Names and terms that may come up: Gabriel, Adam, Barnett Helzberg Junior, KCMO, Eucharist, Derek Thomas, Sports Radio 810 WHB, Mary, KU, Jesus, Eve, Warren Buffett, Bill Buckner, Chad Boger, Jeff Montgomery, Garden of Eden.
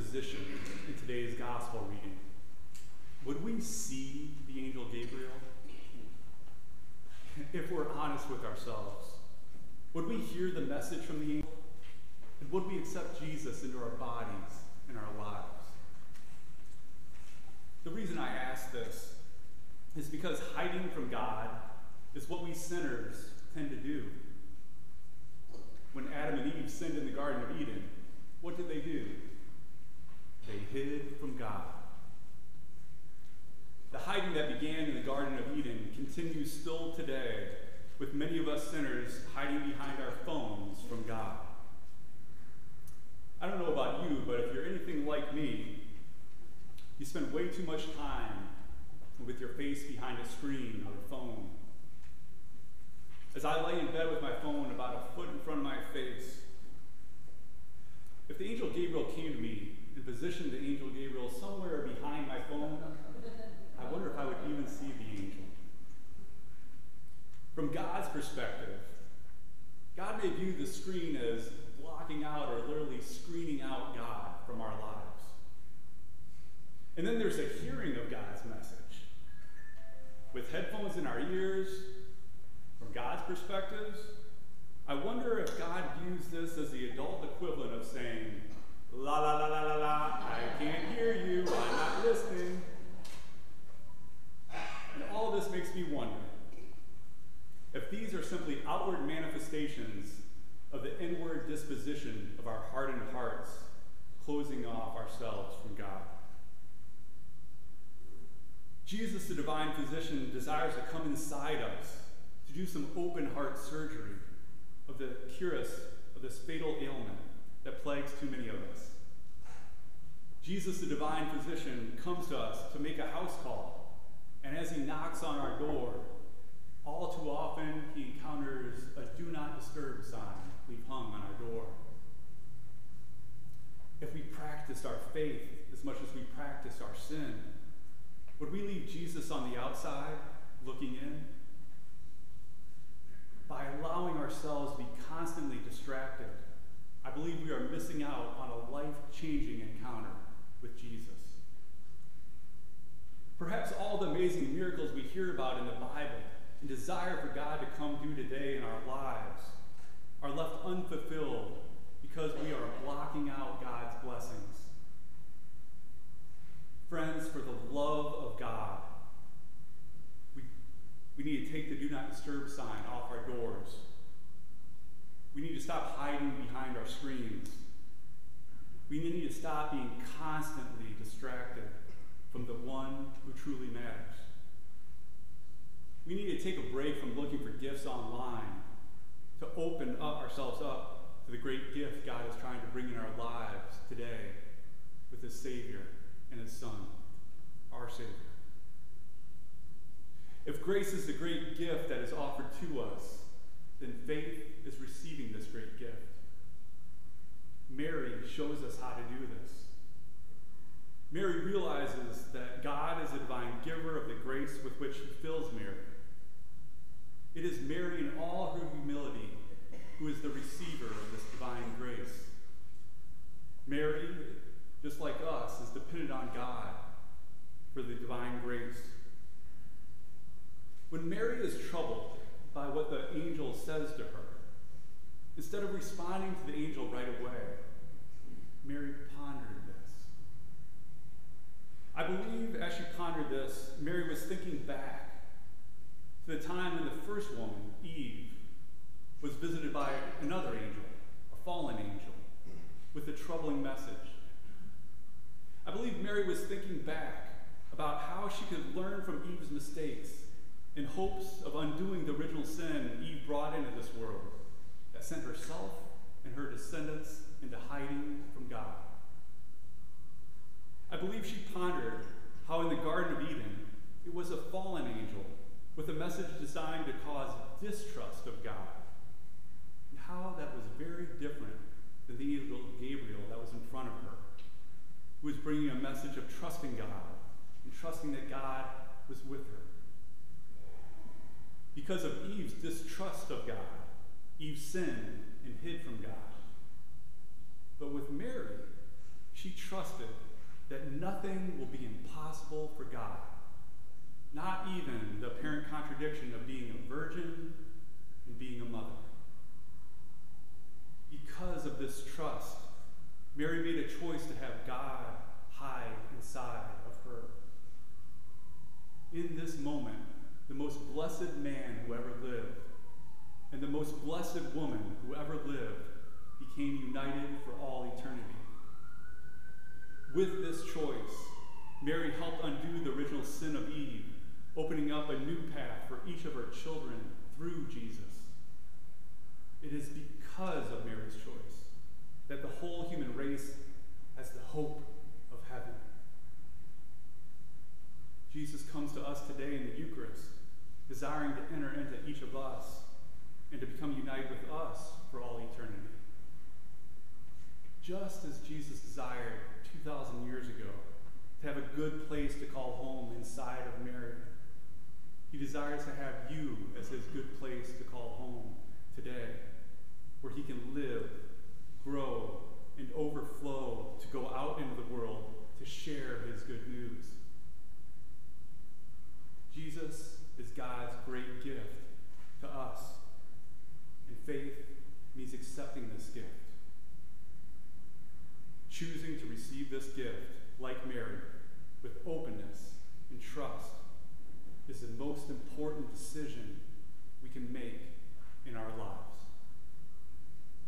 position in today's gospel reading, would we see the angel Gabriel? If we're honest with ourselves, would we hear the message from the angel? And would we accept Jesus into our bodies and our lives? The reason I ask this is because hiding from God is what we sinners tend to do. When Adam and Eve sinned in the Garden of Eden, what did they do? They hid from God. The hiding that began in the Garden of Eden continues still today, with many of us sinners hiding behind our phones from God. I don't know about you, but if you're anything like me, you spend way too much time with your face behind a screen or a phone. As I lay in bed with my phone about a foot in front of my face, if the angel Gabriel came to me and positioned the angel Gabriel somewhere behind my phone, I wonder if I would even see the angel. From God's perspective, God may view the screen as blocking out or literally screening out God from our lives. And then there's a hearing of God's message. With headphones in our ears, from God's perspectives, I wonder if God views this as the adult equivalent of saying, la la la la la la, I can't hear you, I'm not listening. And all this makes me wonder if these are simply outward manifestations of the inward disposition of our hardened hearts, closing off ourselves from God. Jesus, the divine physician, desires to come inside us to do some open heart surgery of the cure us of this fatal ailment that plagues too many of us. Jesus, the divine physician, comes to us to make a house call, and as he knocks on our door, all too often he encounters a do not disturb sign we've hung on our door. If we practiced our faith as much as we practiced our sin, would we leave Jesus on the outside looking in? By allowing ourselves to be constantly distracted, I believe we are missing out on a life-changing encounter with Jesus. Perhaps all the amazing miracles we hear about in the Bible and desire for God to come do today in our lives are left unfulfilled because we are blocking out God's blessings. Friends, for the love of God, we need to take the do not disturb sign off our doors. We need to stop hiding behind our screens. We need to stop being constantly distracted from the one who truly matters. We need to take a break from looking for gifts online to open up ourselves up to the great gift God is trying to bring in our lives today with his Savior and his Son, our Savior. If grace is the great gift that is offered to us, then faith is receiving this great gift. Mary shows us how to do this. Mary realizes that God is the divine giver of the grace with which he fills Mary. It is Mary in all her humility who is the receiver of this divine grace. Mary, just like us, is dependent on God for the divine grace. When Mary is troubled by what the angel says to her, instead of responding to the angel right away, Mary pondered this. I believe as she pondered this, Mary was thinking back to the time when the first woman, Eve, was visited by another angel, a fallen angel, with a troubling message. I believe Mary was thinking back about how she could learn from Eve's mistakes in hopes of undoing the original sin Eve brought into this world that sent herself and her descendants into hiding from God. I believe she pondered how in the Garden of Eden, it was a fallen angel with a message designed to cause distrust of God, and how that was very different than the angel Gabriel that was in front of her, who was bringing a message of trusting God and trusting that God was with her. Because of Eve's distrust of God, Eve sinned and hid from God. But with Mary, she trusted that nothing will be impossible for God. Not even the apparent contradiction of being a virgin and being a mother. Because of this trust, Mary made a choice to have God hide inside of her. In this moment, the most blessed man who ever lived and the most blessed woman who ever lived became united for all eternity. With this choice, Mary helped undo the original sin of Eve, opening up a new path for each of her children through Jesus. It is because of Mary's choice that the whole human race has the hope of heaven. Jesus comes to us today in the Eucharist, desiring to enter into each of us and to become united with us for all eternity. Just as Jesus desired 2,000 years ago to have a good place to call home inside of Mary, he desires to have you as his good place to call home today, where he can live, grow, and overflow to go out into the world to share his good news. Jesus is God's great gift to us, and faith means accepting this gift. Choosing to receive this gift, like Mary, with openness and trust, is the most important decision we can make in our lives.